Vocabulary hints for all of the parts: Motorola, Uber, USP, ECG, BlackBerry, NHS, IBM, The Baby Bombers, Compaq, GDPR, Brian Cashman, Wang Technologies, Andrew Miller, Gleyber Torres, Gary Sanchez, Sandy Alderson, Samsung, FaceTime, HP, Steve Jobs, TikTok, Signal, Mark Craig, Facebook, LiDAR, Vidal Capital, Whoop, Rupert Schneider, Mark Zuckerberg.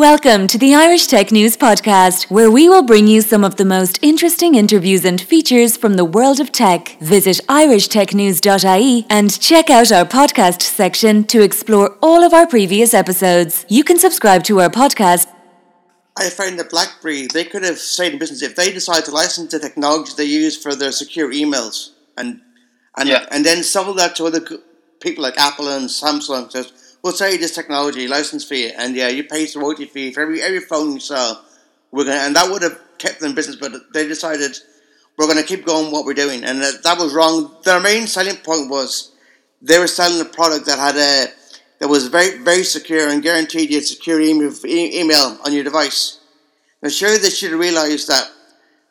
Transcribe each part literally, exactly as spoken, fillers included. Welcome to the Irish Tech News Podcast, where we will bring you some of the most interesting interviews and features from the world of tech. Visit irish tech news dot I E and check out our podcast section to explore all of our previous episodes. You can subscribe to our podcast. I find that BlackBerry, they could have stayed in business if they decided to license the technology they use for their secure emails and and, yeah. and then sell that to other people like Apple and Samsung. So we'll sell you this technology, license fee, and yeah, you pay the royalty fee for every every phone you sell. We're gonna, and that would have kept them in business, but they decided we're going to keep going what we're doing, and that, that was wrong. Their main selling point was they were selling a product that had a that was very very secure and guaranteed you a secure email, email on your device. And sure, they should have realized that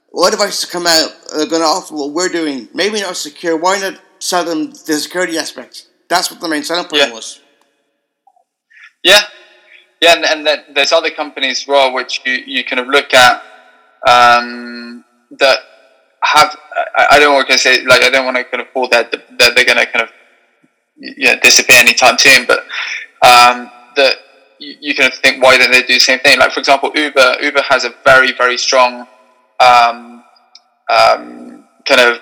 what devices come out are going to offer what we're doing, maybe not secure. Why not sell them the security aspect? That's what the main selling point yeah. was. Yeah, yeah, and, and the, there's other companies as well which you, you kind of look at um, that have. I, I don't want to say like I don't want to kind of call that that they're going to kind of you know, disappear anytime soon, but um, that you, you kind of think why don't they do the same thing? Like for example, Uber. Uber has a very very strong um, um, kind of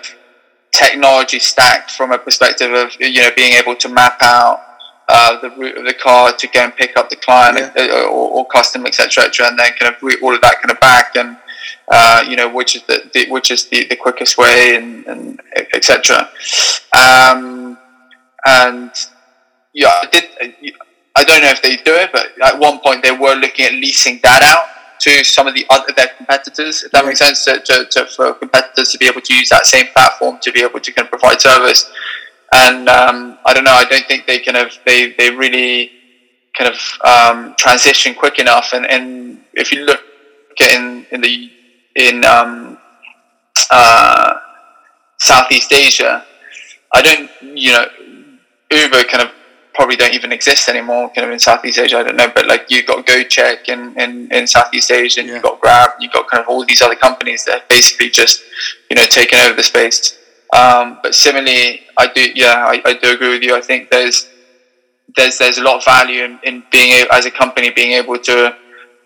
technology stack from a perspective of you know being able to map out. Uh, the route of the car to go and pick up the client yeah. or, or customer, et cetera, et cetera, and then kind of route all of that kind of back, and uh, you know which is the, the which is the, the quickest way, and, and et cetera. Um, and yeah, I did. I don't know if they do it, but at one point they were looking at leasing that out to some of the other their competitors. If that yeah. makes sense, to, to, to, for competitors to be able to use that same platform to be able to kind of provide service. And um, I don't know. I don't think they kind of they, they really kind of um, transition quick enough. And, and if you look at in in the in um, uh, Southeast Asia, I don't you know Uber kind of probably don't even exist anymore. Kind of in Southeast Asia, I don't know. But like you've got Gojek in, in, in Southeast Asia, and yeah. you've got Grab, you've got kind of all these other companies that have basically just you know taken over the space. Um, but similarly, I do, yeah, I, I do agree with you. I think there's there's there's a lot of value in, in being able, as a company being able to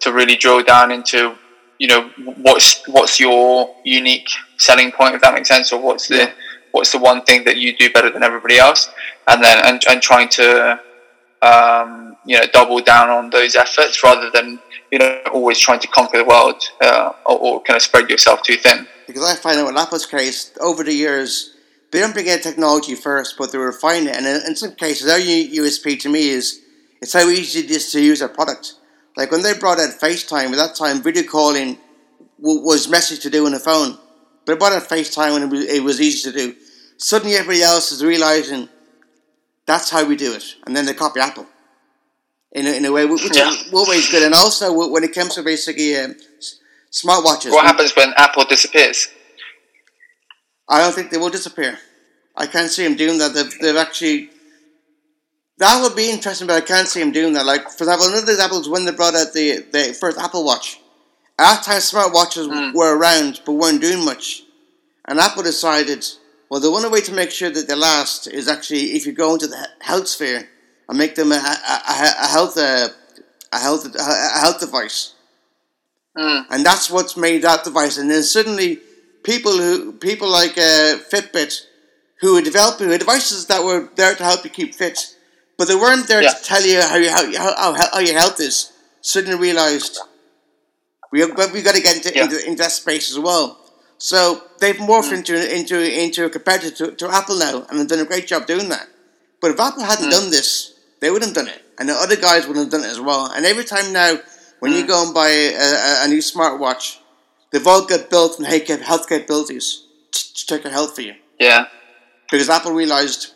to really drill down into you know what's what's your unique selling point, if that makes sense, or what's the what's the one thing that you do better than everybody else, and then and, and trying to um, you know double down on those efforts rather than you know always trying to conquer the world uh, or, or kind of spread yourself too thin. Because I find out in Apple's case, over the years, they don't bring out technology first, but they refine it. And in some cases, their U S P to me is, it's how easy it is to use a product. Like when they brought out FaceTime, at that time, video calling w- was messy to do on the phone. But they brought out FaceTime and it was, it was easy to do. Suddenly everybody else is realizing, that's how we do it. And then they copy Apple. In a, in a way, which yeah. is always good. And also, when it comes to basically... Um, smartwatches. What happens when Apple disappears? I don't think they will disappear. I can't see them doing that. They've, they've actually... That would be interesting, but I can't see them doing that. Like, for example, another example is when they brought out the, the first Apple Watch. At that time, smartwatches mm. were around, but weren't doing much. And Apple decided, well, the one way to make sure that they last is actually if you go into the health sphere and make them a, a, a, a, health, a, a, health, a health device. Mm. And that's what's made that device. And then suddenly, people who people like uh, Fitbit, who were developing devices that were there to help you keep fit, but they weren't there yeah. to tell you how, you, how, how, how, how your health is, suddenly realized we have, we've got to get into, yeah. into, into that space as well. So they've morphed mm. into into into a competitor to, to Apple now, and they've done a great job doing that. But if Apple hadn't mm. done this, they wouldn't have done it, and the other guys wouldn't have done it as well. And every time now. When you go and buy a, a, a new smartwatch, they've all got built and health capabilities to check your health for you. Yeah. Because Apple realized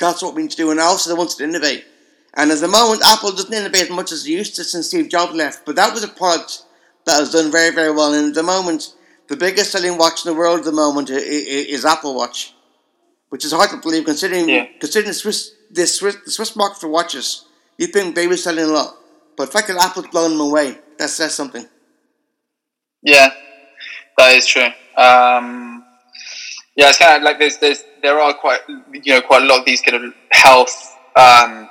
that's what we need to do, and also they wanted to innovate. And at the moment, Apple doesn't innovate as much as they used to since Steve Jobs left, but that was a product that was done very, very well. And at the moment, the biggest selling watch in the world at the moment is Apple Watch, which is hard to believe considering yeah. considering the Swiss, the Swiss, the Swiss market for watches. You'd think they were selling a lot. But the fact that Apple's blown them away, that says something. Yeah, that is true. Um, yeah, it's kind of like there's, there's, there are quite, you know, quite a lot of these kind of health, um,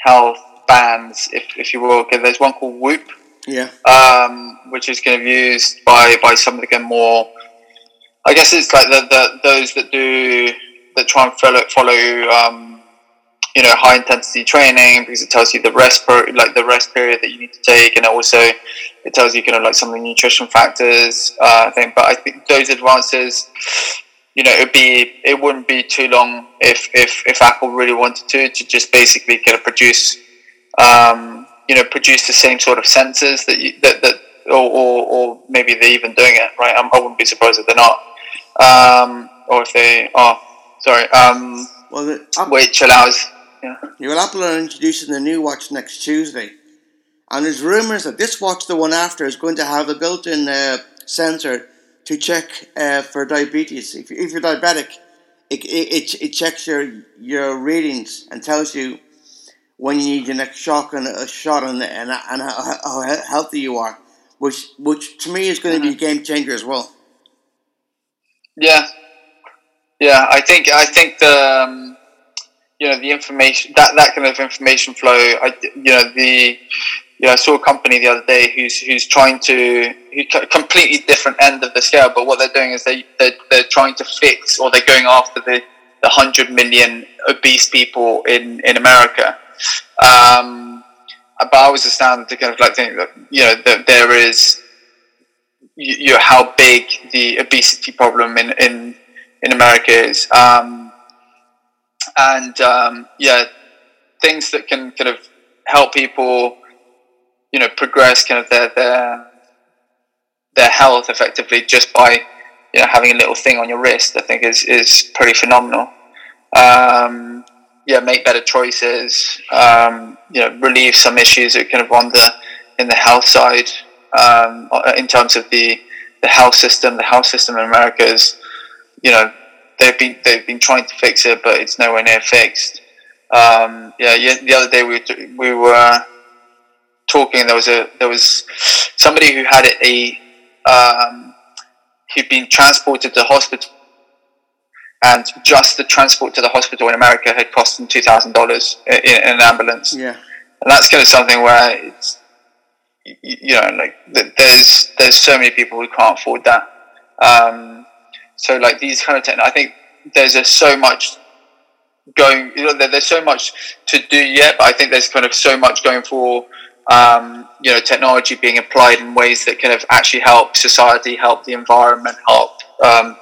health bands, if if you will. There's one called Whoop, yeah, um, which is going to be used by by some of the more, I guess it's like the, the those that do that try and follow follow um, you know, high intensity training, because it tells you the rest per, like the rest period that you need to take, and also it tells you kind of like some of the nutrition factors. Uh, I think, but I think those advances, you know, it'd be, it wouldn't be too long if, if, if Apple really wanted to, to just basically kind of produce, um, you know, produce the same sort of sensors that you, that, that or, or, or maybe they're even doing it, right? I, I wouldn't be surprised if they're not, um, or if they are. Sorry, um, well, the Apple, which allows. Yeah. Well, Apple are introducing the new watch next Tuesday, and there's rumours that this watch, the one after, is going to have a built-in uh, sensor to check uh, for diabetes. If, if you're diabetic, it, it it checks your your readings and tells you when you need your next shot and a shot and and, and how, how healthy you are, which which to me is going to be a game changer as well. Yeah, yeah. I think I think the um, you know the information that that kind of information flow. I you know the. Yeah, I saw a company the other day who's who's trying to a completely different end of the scale, but what they're doing is they they're, they're trying to fix, or they're going after the the hundred million obese people in in America. Um, but I was astounded to kind of like think that, you know, that there is, you know, how big the obesity problem in in in America is, um, and um, yeah, things that can kind of help people, you know, progress kind of their their their health effectively just by, you know, having a little thing on your wrist, I think is is pretty phenomenal. Um, yeah, make better choices. Um, you know, relieve some issues that are kind of on the in the health side. Um, in terms of the the health system, the health system in America is, you know, they've been they've been trying to fix it, but it's nowhere near fixed. Um, yeah, yeah. The other day we we were. Talking, there was a there was somebody who had a um, who'd been transported to the hospital, and just the transport to the hospital in America had cost him two thousand dollars in an ambulance. Yeah, and that's kind of something where it's, you know, like there's there's so many people who can't afford that. Um, so like these kind of, I think there's a, so much going. You know, there, there's so much to do yet, but I think there's kind of so much going for. Um, you know, technology being applied in ways that kind of actually help society, help the environment, help, um,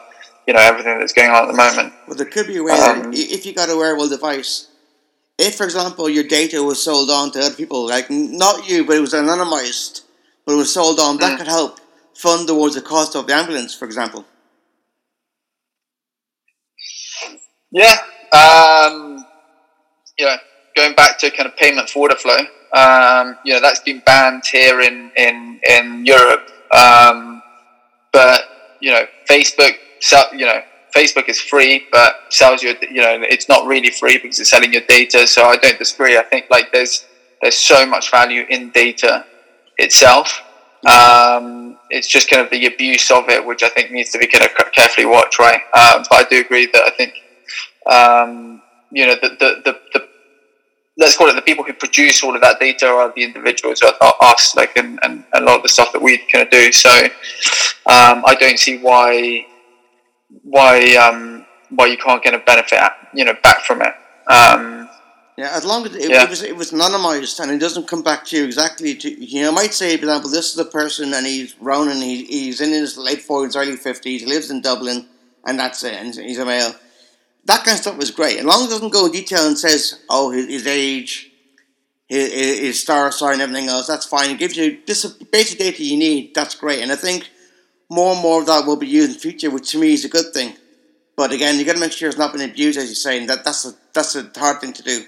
you know, everything that's going on at the moment. Well, there could be a way um, that if you got a wearable device, if, for example, your data was sold on to other people, like not you, but it was anonymized, but it was sold on, that mm. could help fund towards the cost of the ambulance, for example. Yeah. Um, yeah. Going back to kind of payment for order flow. Um, you know, that's been banned here in, in, in Europe. Um, but, you know, Facebook, sell, you know, Facebook is free, but sells your, you know, it's not really free because it's selling your data. So I don't disagree. I think like there's, there's so much value in data itself. Um, it's just kind of the abuse of it, which I think needs to be kind of carefully watched, right? Um, but I do agree that I think, um, you know, the, the, the, the let's call it, the people who produce all of that data are the individuals, are, are us, like, and, and a lot of the stuff that we kind of do. So um, I don't see why why um, why you can't get a benefit, you know, back from it. Um, yeah, as long as it, yeah. it was it was anonymized and it doesn't come back to you exactly. To, you know, I might say, for example, this is a person and he's round and he, he's in his late forties, early fifties, lives in Dublin, and that's it, and he's a male. That kind of stuff was great. As long as it doesn't go in detail and says, oh, his, his age, his, his star sign, everything else, that's fine. It gives you this basic data you need. That's great. And I think more and more of that will be used in the future, which to me is a good thing. But again, you've got to make sure it's not been abused, as you're saying. That, that's, a, that's a hard thing to do.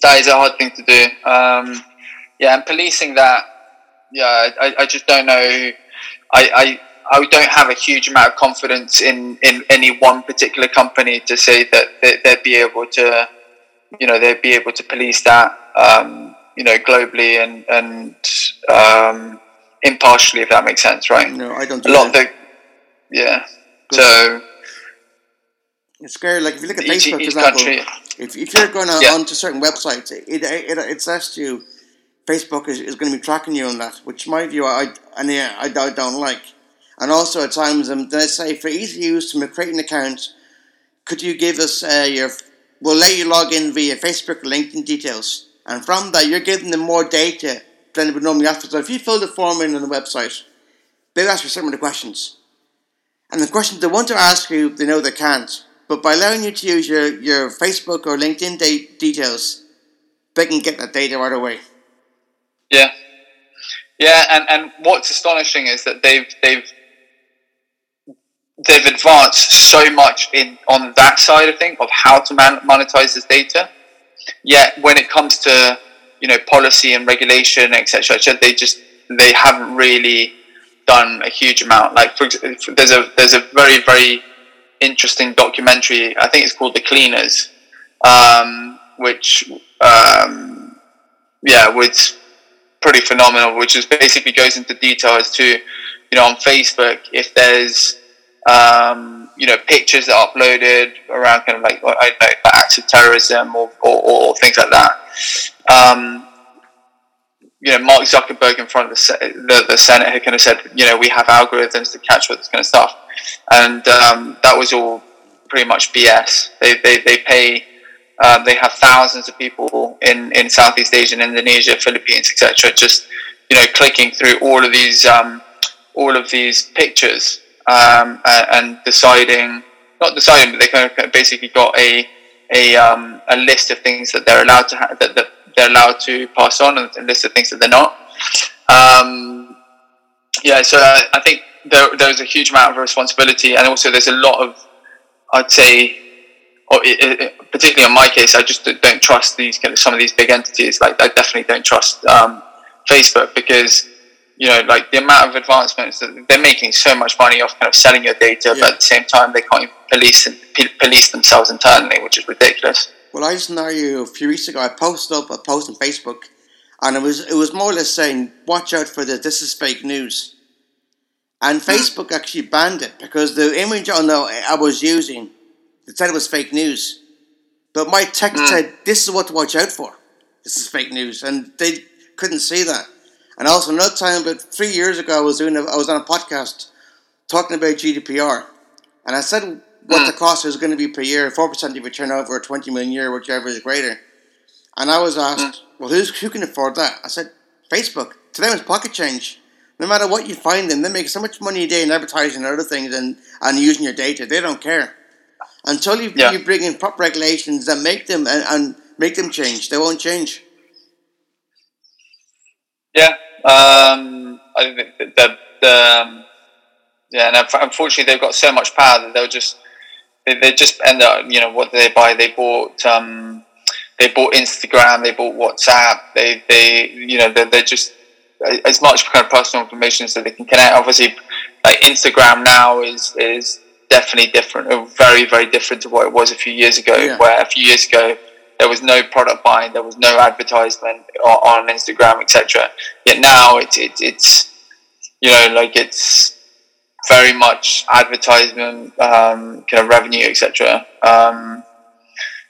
That is a hard thing to do. Um, yeah, and policing that, yeah, I, I just don't know. I... I I don't have a huge amount of confidence in, in any one particular company to say that they, they'd be able to, you know, they'd be able to police that, um, you know, globally and and um, impartially, if that makes sense, right? No, I don't. A lot of the, yeah. Good. So it's scary. Like if you look at Facebook, each, each for example, country. If, if you're going to, yeah. onto certain websites, it it, it it says to Facebook is, is going to be tracking you on that, which my view I and yeah, I, I don't like. And also at times, um, they say for easy use to create an account, could you give us uh, your? We'll let you log in via Facebook or LinkedIn details, and from that you're giving them more data than they would normally ask for. So if you fill the form in on the website, they'll ask you some of the questions, and the questions they want to ask you, they know they can't. But by allowing you to use your, your Facebook or LinkedIn de- details, they can get that data right away. Yeah. Yeah, and, and what's astonishing is that they've they've they've advanced so much in on that side of things of how to man- monetize this data. Yet when it comes to, you know, policy and regulation, et cetera, et cetera, they just they haven't really done a huge amount. Like for, there's a there's a very, very interesting documentary, I think it's called The Cleaners, um, which um, yeah, was pretty phenomenal, which is basically goes into detail as to, you know, on Facebook, if there's um, you know, pictures that are uploaded around kind of like, I don't know, acts of terrorism or, or, or things like that, um, you know, Mark Zuckerberg in front of the, the, the Senate had kind of said, you know, we have algorithms to catch all this kind of stuff. And um, that was all pretty much B S. They they they pay. Uh, they have thousands of people in, in Southeast Asia, Indonesia, Philippines, et cetera. Just, you know, clicking through all of these um, all of these pictures um, and, and deciding, not deciding, but they kind of basically got a a um, a list of things that they're allowed to ha- that, that they're allowed to pass on, and a list of things that they're not. Um, yeah, so I, I think. There, there was a huge amount of responsibility, and also there's a lot of, I'd say, or it, it, particularly in my case, I just don't trust these kind of some of these big entities. Like I definitely don't trust um, Facebook, because, you know, like the amount of advancements that they're making, so much money off kind of selling your data, yeah. but at the same time they can't even police and p- police themselves internally, which is ridiculous. Well, I just know you a few weeks ago. I posted up a post on Facebook, and it was it was more or less saying, "Watch out for this. This is fake news." And Facebook actually banned it because the image on the, I was using, it said it was fake news. But my text mm. said, this is what to watch out for. This is fake news. And they couldn't see that. And also another time, but three years ago, I was doing, a, I was on a podcast talking about G D P R. And I said mm. what the cost was going to be per year, four percent of your turnover, twenty million a year, whichever is greater. And I was asked, mm. well, who's, who can afford that? I said, Facebook. To them, it's pocket change. No matter what you find them, they make so much money a day in advertising and other things and, and using your data. They don't care. Until you, yeah. you bring in proper regulations that make them and, and make them change, they won't change. Yeah. Um, I think that the um, yeah, and unfortunately they've got so much power that they'll just they, they just end up, you know, what did they buy? They bought um, they bought Instagram, they bought WhatsApp, they they you know, they they're just as much kind of personal information so they can connect. Obviously, like Instagram now is is definitely different, very, very different to what it was a few years ago, yeah. where a few years ago, there was no product buying, there was no advertisement on, on Instagram, et cetera. Yet now, it's, it, it's, you know, like it's very much advertisement, um, kind of revenue, et cetera. Um,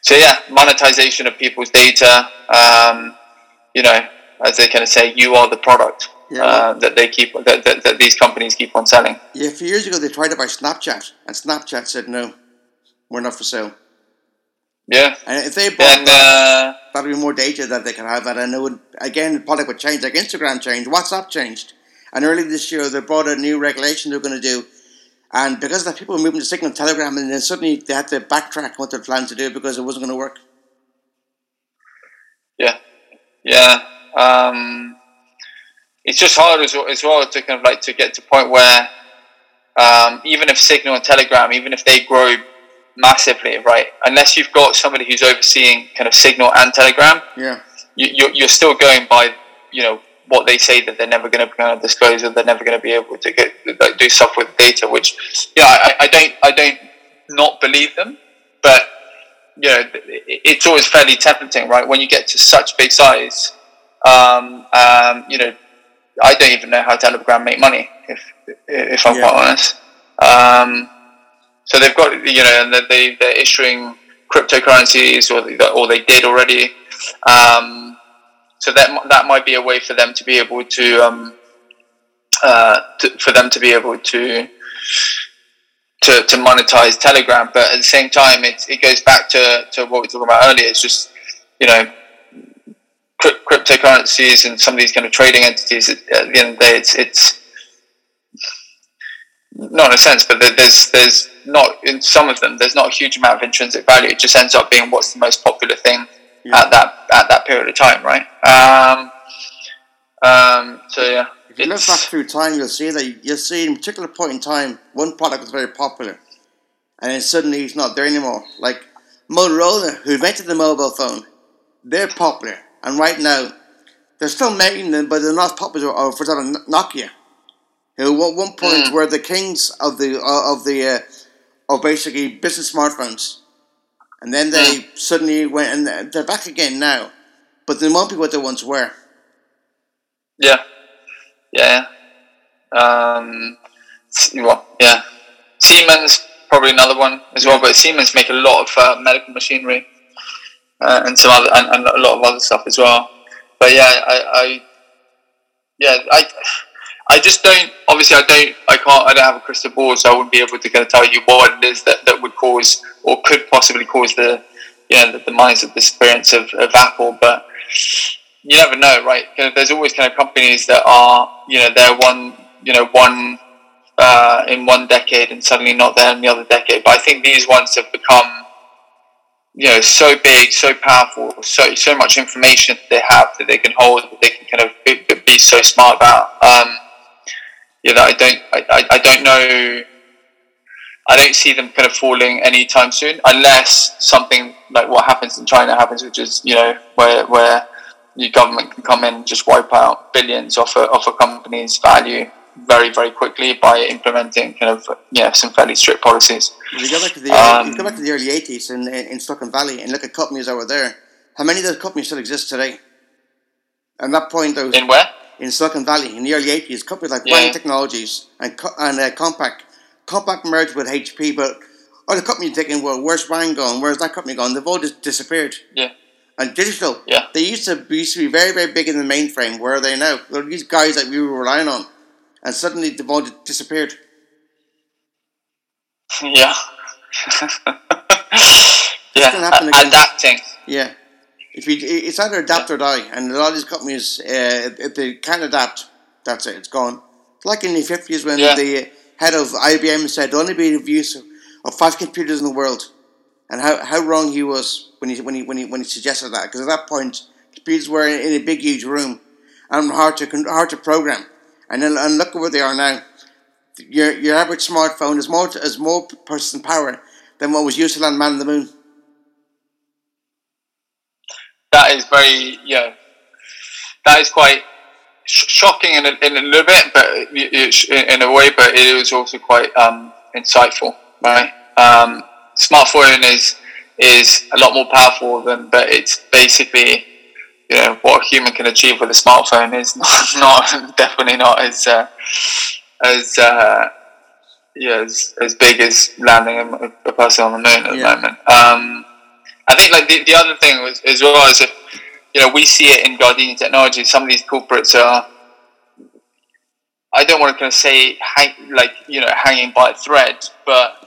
so yeah, monetization of people's data, um, you know, as they kind of say, you are the product yeah. uh, that they keep that, that, that these companies keep on selling. Yeah, a few years ago they tried to buy Snapchat, and Snapchat said no, we're not for sale. Yeah, and if they bought and, that, uh, that'd be more data that they can have, and it would again the product would change. Like Instagram changed, WhatsApp changed, and earlier this year they brought a new regulation they're going to do, and because of that people were moving to Signal, Telegram, and then suddenly they had to backtrack what they planned to do because it wasn't going to work. Yeah, yeah. Um, it's just hard as, as well to kind of like to get to a point where um, even if Signal and Telegram, even if they grow massively, right? Unless you've got somebody who's overseeing kind of Signal and Telegram, yeah, you, you're, you're still going by, you know, what they say that they're never going to kind of disclose, or they're never going to be able to get like, do stuff with data. Which, yeah, I, I don't, I don't not believe them, but you know, it's always fairly tempting, right? When you get to such big size. Um, um, you know, I don't even know how Telegram make money, if if I'm yeah. quite honest. Um, so they've got, you know, and they they're issuing cryptocurrencies, or they, or they did already. Um, so that that might be a way for them to be able to, um, uh, to for them to be able to, to to monetize Telegram. But at the same time, it it goes back to, to what we were talking about earlier. It's just, you know, crypt- cryptocurrencies and some of these kind of trading entities. At the end of the day, it's it's not in a sense, but there's there's not in some of them. There's not a huge amount of intrinsic value. It just ends up being what's the most popular thing yeah. at that at that period of time, right? Um, um, so yeah. If you look back through time, you'll see that you'll see in a particular point in time, one product was very popular, and then suddenly it's not there anymore. Like Motorola, who invented the mobile phone, they're popular, and right now they're still making them, but they're not popular. Or for example, Nokia, who at one point mm. were the kings of the uh, of the uh, of basically business smartphones, and then they mm. suddenly went, and they're back again now, but they won't be what they once were. Yeah. Yeah. Um, well, yeah. Siemens, probably another one as well, but Siemens make a lot of uh, medical machinery uh, and some other, and, and a lot of other stuff as well. But yeah, I, I yeah, I, I just don't. Obviously, I don't. I can't. I don't have a crystal ball, so I wouldn't be able to kind of tell you what it is that, that would cause or could possibly cause the, you know, the demise of the disappearance of, of Apple, but. You never know, right? There's always kind of companies that are, you know, they're one, you know, one uh, in one decade and suddenly not there in the other decade. But I think these ones have become, you know, so big, so powerful, so so much information that they have that they can hold, that they can kind of be, be so smart about. Um, you know, I don't, I, I don't know, I don't see them kind of falling anytime soon, unless something like what happens in China happens, which is, you know, where where. Your government can come in and just wipe out billions off a, off a company's value very, very quickly by implementing kind of yeah some fairly strict policies. If you go back to the, um, you go back to the early eighties in, in Silicon Valley and look at companies over there, how many of those companies still exist today? At that point, those in where in Silicon Valley in the early eighties, companies like yeah. Wang Technologies and and uh, Compaq, Compaq merged with H P, but other companies thinking, well, where's Wang going? Where's that company going? They've all just disappeared. Yeah. And digital, yeah. they used to used to be very, very big in the mainframe. Where are they now? They're these guys that we were relying on, and suddenly the ball disappeared. Yeah, yeah. Uh, adapting. Yeah, if you, it's either adapt or die. And a lot of these companies, uh, if they can't adapt, that's it. It's gone. Like in the fifties when yeah. the head of I B M said, "Only be of use of five computers in the world," and how how wrong he was. When he when he when he when he suggested that, because at that point computers were in a big huge room and hard to hard to program, and then and look at where they are now. Your your average smartphone is more is more person power than what was used to land man on the moon. That is very yeah. That is quite sh- shocking in a, in a little bit, but in a way, but it was also quite um, insightful, right? Um, smartphone is. is a lot more powerful than, but it's basically, you know, what a human can achieve with a smartphone is not, not definitely not as uh, as uh, yeah as, as big as landing a, a person on the moon at yeah. the moment. Um, I think like the, the other thing was, as well is if, you know, we see it in Gardenia Technologies. Some of these corporates are, I don't want to kind of say hang, like you know hanging by a thread, but.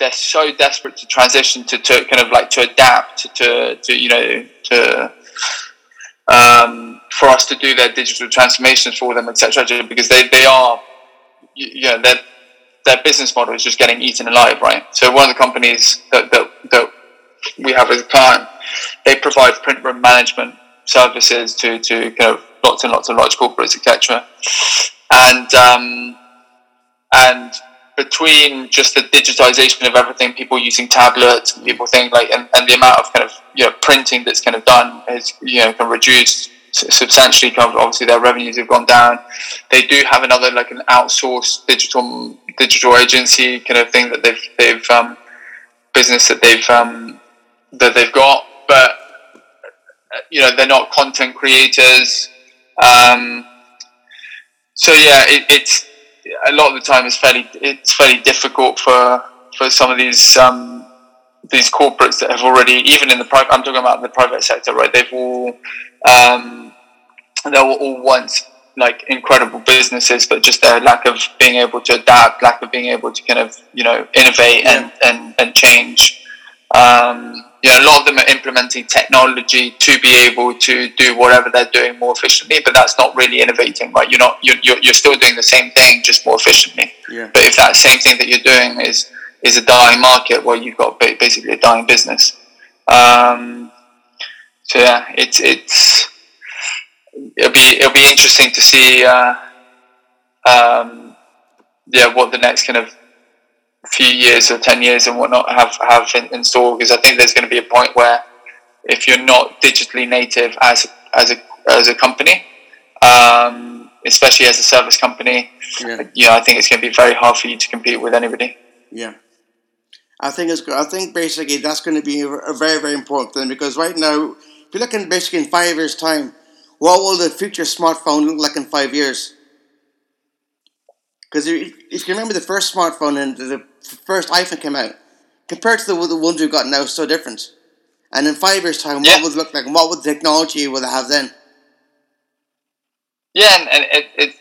They're so desperate to transition to, to kind of like to adapt to, to you know to um, for us to do their digital transformations for them, et cetera. Because they they are you know their their business model is just getting eaten alive, right? So one of the companies that that, that we have as a client, they provide print room management services to to kind of lots and lots of large corporates, et cetera. And um, and between just the digitization of everything, people using tablets, and people think like, and, and the amount of kind of you know printing that's kind of done has you know kind of reduced substantially. Kind of obviously, their revenues have gone down. They do have another like an outsourced digital digital agency kind of thing that they've they've um, business that they've um, that they've got, but you know they're not content creators. Um, so yeah, it, it's. A lot of the time, it's fairly it's fairly difficult for for some of these um, these corporates that have already, even in the private, I'm talking about the private sector, right? They've all, um, they were all once like incredible businesses, but just their lack of being able to adapt, lack of being able to kind of, you know, innovate yeah. and, and, and change. Um, you know, a lot of them are implementing technology to be able to do whatever they're doing more efficiently, but that's not really innovating, right? You're not, you're, you're, you're still doing the same thing, just more efficiently. Yeah. But if that same thing that you're doing is, is a dying market, where you've got basically a dying business. Um, so yeah, it's it's it'll be it'll be interesting to see, uh, um, yeah, what the next kind of few years or ten years and whatnot have have in, in store. Because I think there's going to be a point where if you're not digitally native as as a as a company, um, especially as a service company, yeah, you know, I think it's going to be very hard for you to compete with anybody. Yeah. I think it's. I think basically that's going to be a very, very important thing, because right now, if you look in basically in five years' time, what will the future smartphone look like in five years? Because if you remember the first smartphone and the first iPhone came out, compared to the, the ones we've got now, so different. And in five years' time, yeah. what would it look like? And what would the technology would have then? Yeah, and, and it, it,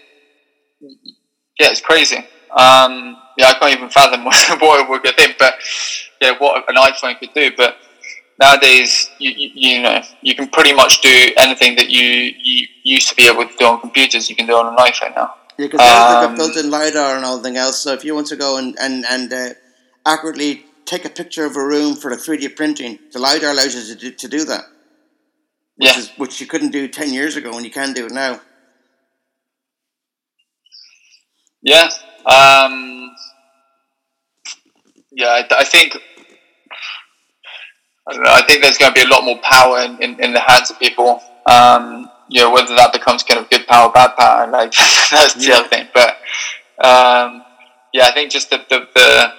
yeah, it's crazy. Um, yeah, I can't even fathom what, what it would do, but yeah, what an iPhone could do. But nowadays, you, you, you know, you can pretty much do anything that you, you used to be able to do on computers. You can do on an iPhone now. Yeah, because um, they've got built-in LiDAR and all thing else. So if you want to go and and and uh, accurately take a picture of a room for the three D printing, the LiDAR allows you to do, to do that. Which yeah, is, which you couldn't do ten years ago, and you can do it now. Yeah. Um, yeah, I, I think I don't know. I think there's going to be a lot more power in, in, in the hands of people. Um, you know, whether that becomes kind of good power, bad power, like that's the yeah. other thing. But um, yeah, I think just the, the the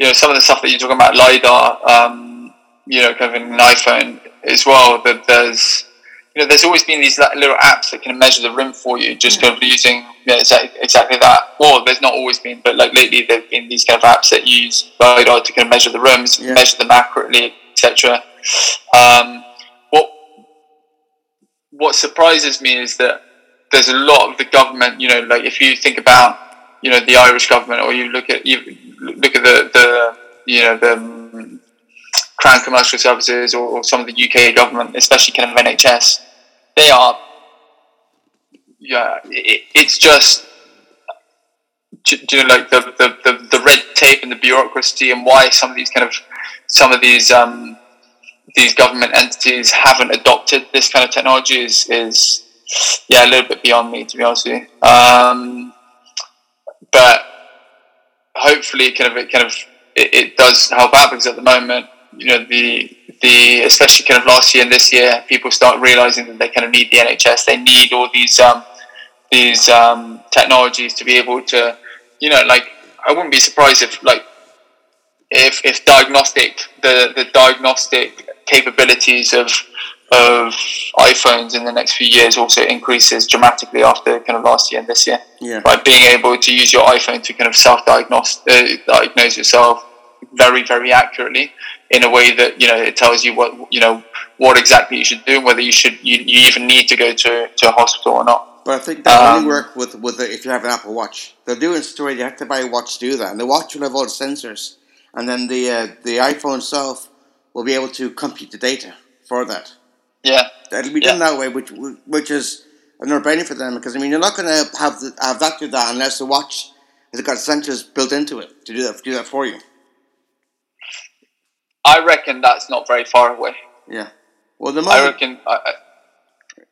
you know, some of the stuff that you're talking about, LiDAR, um, you know, kind of in an iPhone as well. That there's you know, there's always been these little apps that can measure the rim for you, just kind of using you know, exactly that. Well, there's not always been, but like lately there have been these kind of apps that use LiDAR to kind of measure the rims, yeah. measure them accurately, et cetera. Um, what what surprises me is that there's a lot of the government, you know, like if you think about, you know, the Irish government, or you look at you look at the, the you know the Crown Commercial Services, or, or some of the U K government, especially kind of N H S. They are, yeah. It, it's just, you know, like the, the, the, the red tape and the bureaucracy, and why some of these kind of some of these um, these government entities haven't adopted this kind of technology is is yeah a little bit beyond me, to be honest with you. Um, but hopefully, kind of it kind of it, it does help out, because at the moment, you know, the the especially kind of last year and this year, people start realizing that they kind of need the N H S. They need all these um, these um, technologies to be able to, you know, like I wouldn't be surprised if like if if diagnostic the, the diagnostic capabilities of of iPhones in the next few years also increases dramatically after kind of last year and this year. Yeah. By being able to use your iPhone to kind of self-diagnose uh, diagnose yourself very, very accurately, in a way that, you know, it tells you what, you know, what exactly you should do, and whether you should you, you even need to go to, to a hospital or not. But I think that um, only work with, with the, if you have an Apple Watch. They'll do it in storage. You have to buy a watch to do that, and the watch will have all the sensors, and then the uh, the iPhone itself will be able to compute the data for that. Yeah, it'll be yeah. done that way, which which is another benefit for them, because I mean you're not going to have the, have that do that unless the watch has got sensors built into it to do that do that for you. I reckon that's not very far away. Yeah. Well, the moment... I reckon... I, I,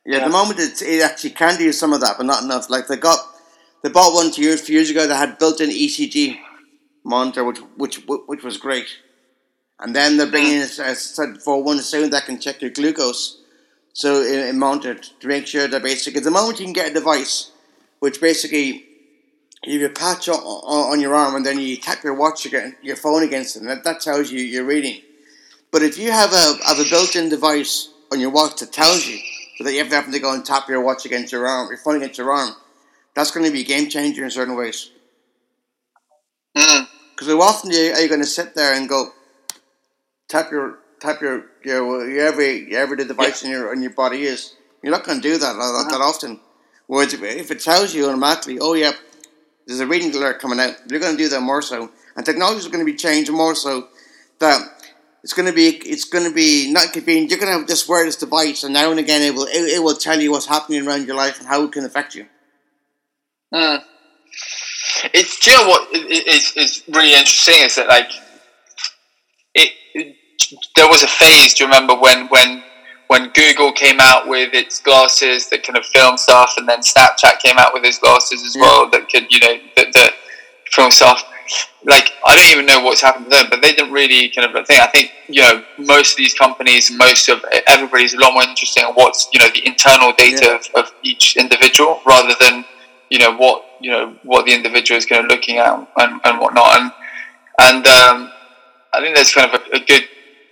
yeah, yeah, the moment it's, it actually can do some of that, but not enough. Like, they got... They bought one two years, few years ago that had built-in E C G monitor, which which which was great. And then they're bringing, as I said before, one soon that can check your glucose. So it, it monitored to make sure that basically... The moment you can get a device, which basically... You have a patch on, on, on your arm, and then you tap your watch again, your phone against it, and that, that tells you you're reading. But if you have a have a built-in device on your watch that tells you that you have to go and tap your watch against your arm, your phone against your arm, that's going to be a game changer in certain ways. Because mm. how often are you, are you going to sit there and go, tap your tap your your, your every your every device yeah. in your in your body is. You're not going to do that uh-huh. that often. Whereas if it tells you automatically, oh yeah, there's a reading alert coming out, you're going to do that more so. And technology is going to be changed more so that it's going to be it's going to be not convenient. You're going to have this wireless device, and now and again it will it, it will tell you what's happening around your life and how it can affect you. Hmm. It's do you know what is is really interesting is that like it, it there was a phase. Do you remember when when when Google came out with its glasses that kind of film stuff, and then Snapchat came out with its glasses as yeah. well that could you know that, that film stuff. Like I don't even know what's happened to them, but they didn't really kind of think. I think you know most of these companies, most of everybody's a lot more interested in what's you know the internal data yeah. of, of each individual rather than you know what you know what the individual is kind of looking at and, and whatnot. And and um, I think there's kind of a, a good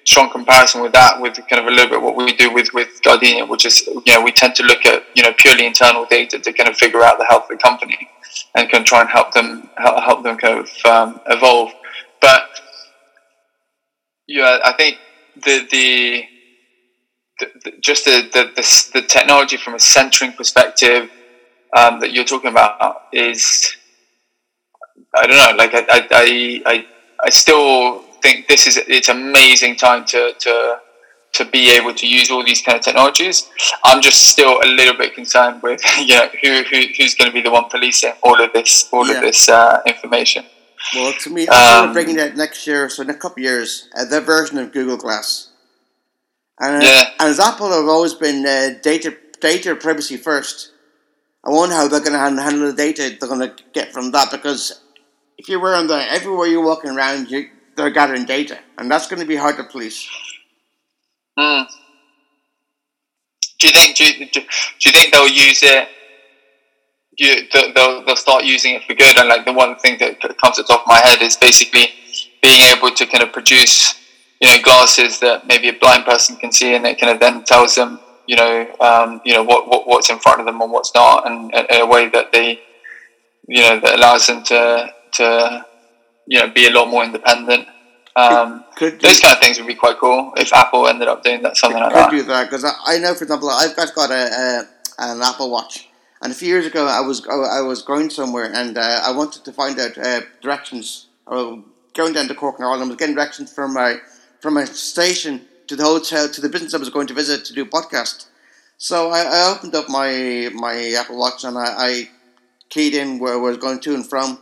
strong comparison with that, with kind of a little bit what we do with with Gardenia, which is you know we tend to look at you know purely internal data to kind of figure out the health of the company. And can try and help them help them kind of um, evolve, but yeah, I think the the, the, the just the, the the the technology from a centering perspective um, that you're talking about is I don't know. Like I I I, I still think this is it's amazing time to, to to be able to use all these kind of technologies. I'm just still a little bit concerned with, you know, who, who who's going to be the one policing all of this, all yeah. of this uh, information. Well, to me, I'm um, bringing that next year, so in a couple of years, uh, their version of Google Glass. And, yeah. and as Apple have always been uh, data data privacy first, I wonder how they're going to handle the data they're going to get from that, because if you're wearing the, everywhere you're walking around, you, they're gathering data, and that's going to be hard to police. Mm. Do you think? Do you, do, do you think they'll use it? You, they'll they'll start using it for good. And like the one thing that comes to the top of my head is basically being able to kind of produce, you know, glasses that maybe a blind person can see, and it kind of then tells them, you know, um, you know what, what what's in front of them and what's not, and in a way that they, you know, that allows them to to, you know, be a lot more independent. Um, could those kind of things would be quite cool if Apple ended up doing that, something like that. Could do that, because I, I know, for example, I've got, got a, a an Apple Watch, and a few years ago I was I was going somewhere, and uh, I wanted to find out uh, directions. I was going down to Cork and Ireland, I was getting directions from my from my station to the hotel to the business I was going to visit to do a podcast. So I, I opened up my my Apple Watch and I, I keyed in where I was going to and from.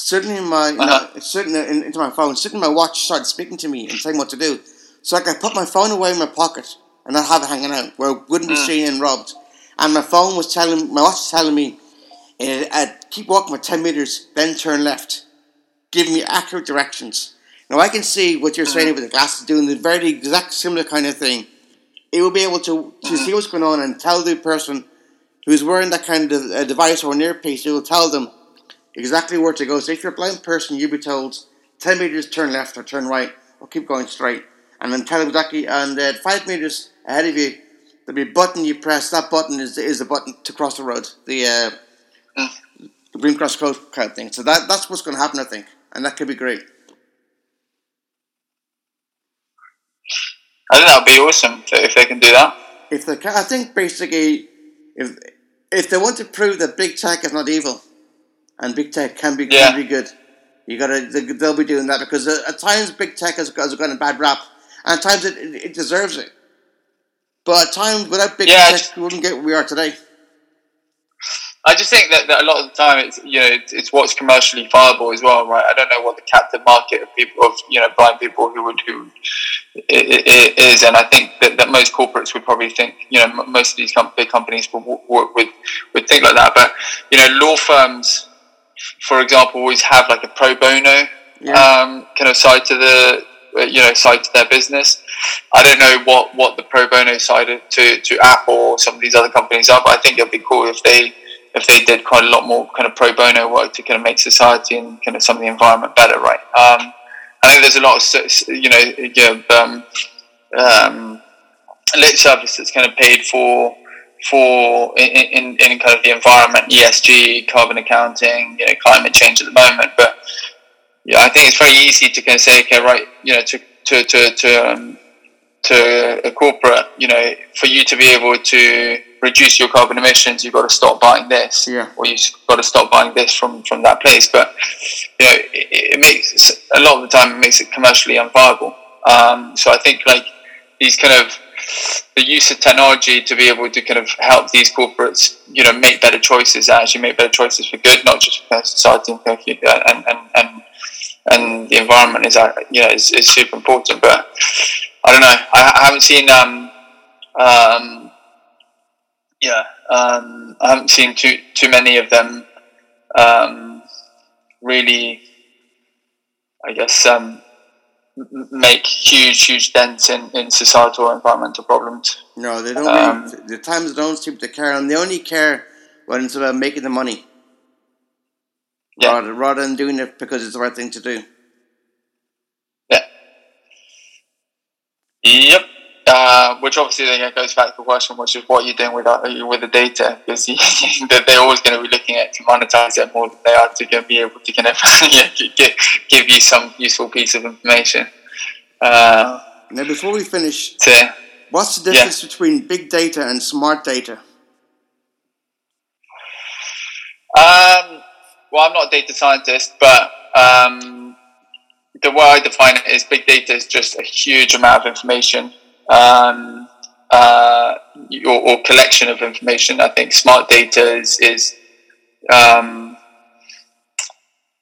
Suddenly, my uh-huh. no, suddenly in, into my phone. Suddenly, my watch started speaking to me and saying what to do. So I could put my phone away in my pocket and not have it hanging out where it wouldn't be mm. seen and robbed. And my phone was telling, my watch was telling me, uh, keep walking for ten meters, then turn left, giving me accurate directions. Now I can see what you're saying with the glasses doing the very exact similar kind of thing. It will be able to to see what's going on and tell the person who's wearing that kind of uh, device or an earpiece. It will tell them exactly where to go. So if you're a blind person, you'll be told ten meters turn left or turn right or keep going straight, and then tell exactly. And uh, five meters ahead of you, there'll be a button you press. That button is is the button to cross the road, the uh, mm. the green cross road kind of thing. So that that's what's going to happen, I think, and that could be great. I think that'd be awesome if they can do that. If they can, I think basically, if if they want to prove that big tech is not evil. And big tech can be yeah. can be good. You gotta they'll be doing that, because at times big tech has, has gotten a bad rap, and at times it, it deserves it. But at times without big yeah, tech, we wouldn't get where we are today. I just think that, that a lot of the time it's you know it's, it's what's commercially viable as well, right? I don't know what the captive market of people of you know blind people who would who it, it is, and I think that, that most corporates would probably think you know most of these com- big companies would, would would think like that, but you know law firms, for example, always have like a pro bono yeah. um, kind of side to the you know side to their business. I don't know what, what the pro bono side of, to to Apple or some of these other companies are, but I think it'd be cool if they if they did quite a lot more kind of pro bono work to kind of make society and kind of some of the environment better, right? Um, I think there's a lot of you know you know, um, um, lip service that's kind of paid for. For in, in in kind of the environment, E S G, carbon accounting, you know, climate change at the moment. But yeah, I think it's very easy to kind of say, okay, right, you know, to to to to, um, to a corporate, you know, for you to be able to reduce your carbon emissions, you've got to stop buying this, yeah. or you've got to stop buying this from, from that place. But you know, it, it makes a lot of the time it makes it commercially unviable. Um, so I think like these kind of the use of technology to be able to kind of help these corporates, you know, make better choices, actually make better choices for good, not just for society and and and and, and the environment is, you know, is, is super important. But I don't know, I, I haven't seen um um. Yeah, um, I haven't seen too too many of them um, really, I guess, um, make huge, huge dents in, in societal or environmental problems. No, they don't. Um, mean, the times don't seem to care, and they only care when it's about making the money, yeah. rather, rather than doing it because it's the right thing to do. Yeah. Yep. Uh, which obviously then goes back to the question, which is what you're doing with uh, with the data, because they're always going to be looking at to monetize it more than they are to going to be able to kind of give, give you some useful piece of information. Uh, now, before we finish, so, what's the difference yeah. between big data and smart data? Um, well, I'm not a data scientist, but um, the way I define it is big data is just a huge amount of information. Um, uh, or, or collection of information. I think smart data is, is um,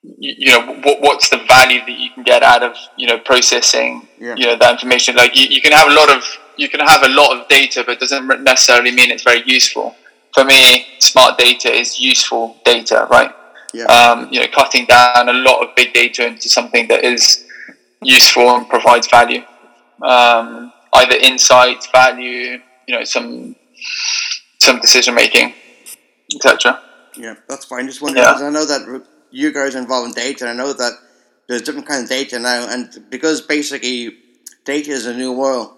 you, you know, what, what's the value that you can get out of, you know, processing, yeah. you know, that information. Like you, you can have a lot of, you can have a lot of data, but it doesn't necessarily mean it's very useful. For me, smart data is useful data, right? Yeah. Um, you know, cutting down a lot of big data into something that is useful and provides value. Um, Either insights, value, you know, some some decision making, et cetera. Yeah, that's fine. Just wondering, yeah. because I know that you guys are involved in data, and I know that there's different kinds of data now, and because basically data is a new oil.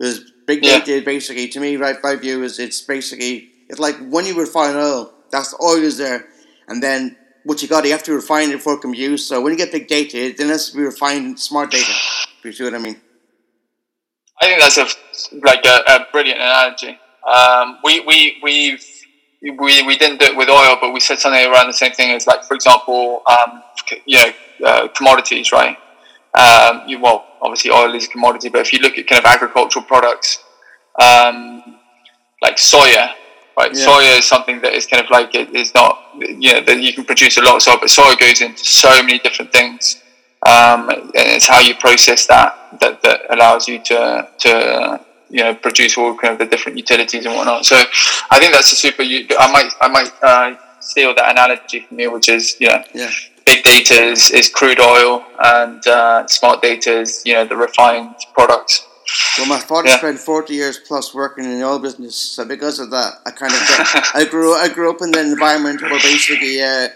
There's big data, yeah. basically. To me, right, my view is it's basically it's like when you refine oil, that's the oil is there, and then what you got, you have to refine it before it can be used. So when you get big data, then it has to be refined, smart data. If you see what I mean. I think that's a like a, a brilliant analogy. Um, we we we've, we we didn't do it with oil, but we said something around the same thing as like, for example, um, you know, uh, commodities, right? Um, you, well, obviously, oil is a commodity, but if you look at kind of agricultural products, um, like soya, right? Yeah. Soya is something that is kind of like it is not, you know, that you can produce a lot of soya, but soya goes into so many different things. Um, and it's how you process that, that that allows you to to you know produce all kind of the different utilities and whatnot. So I think that's a super. I might I might uh, steal that analogy from you, which is you know, yeah. big data is, is crude oil, and uh, smart data is you know the refined products. Well, my father yeah. spent forty years plus working in the oil business, so because of that, I kind of get, I grew I grew up in an environment where basically. Uh,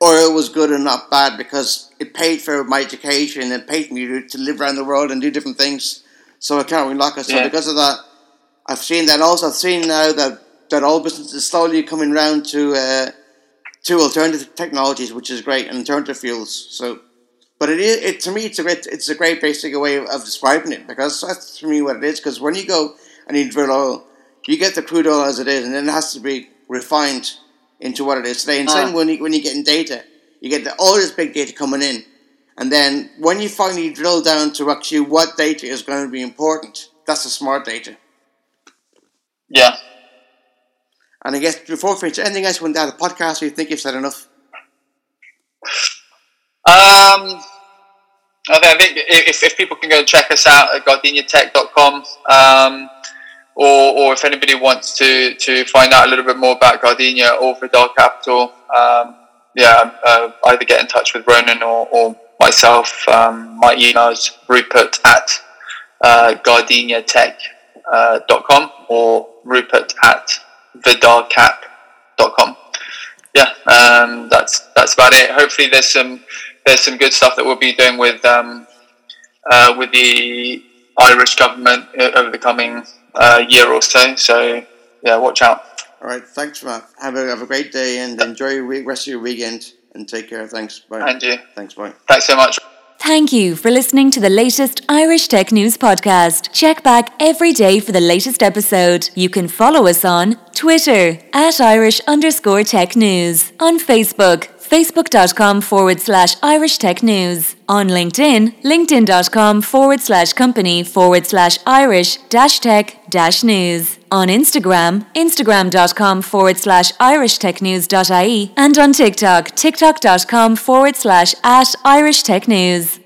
Oil was good and not bad because it paid for my education and paid me to, to live around the world and do different things. So I can't unlock it. So yeah. because of that, I've seen that also. I've seen now that, that all business is slowly coming round to uh, to alternative technologies, which is great, and alternative fuels. So, but it is it to me it's a great it's a great basic way of, of describing it, because that's to me what it is. Because when you go and you drill oil, you get the crude oil as it is, and then it has to be refined into what it is today. And uh. same when, you, when you're getting data, you get the, all this big data coming in. And then when you finally drill down to actually what data is going to be important, that's the smart data. Yeah. And I guess before we finish, anything else you want to add to the podcast, or you think you've said enough? Um... I think if, if people can go and check us out at gardenia tech dot com, um... Or, or if anybody wants to, to find out a little bit more about Gardenia or Vidal Capital, um, yeah, uh, either get in touch with Ronan or, or myself. Um, my email is rupert at uh, gardenia tech dot com uh, or rupert at vidal cap dot com. Yeah, um, that's that's about it. Hopefully, there's some there's some good stuff that we'll be doing with um, uh, with the Irish government over the coming. Uh, year or so, so yeah, watch out. All right, thanks, Matt. Have a have a great day and enjoy your week, rest of your weekend, and take care. Thanks, bye. And you. Thanks, bye. Thanks so much. Thank you for listening to the latest Irish Tech News podcast. Check back every day for the latest episode. You can follow us on Twitter at Irish underscore Tech News, on Facebook, facebook.com forward slash Irish Tech News, on LinkedIn, linkedin.com forward slash company forward slash Irish dash tech dash news, on Instagram, instagram.com forward slash Irish Tech News.ie, and on TikTok, tiktok.com forward slash at Irish Tech News.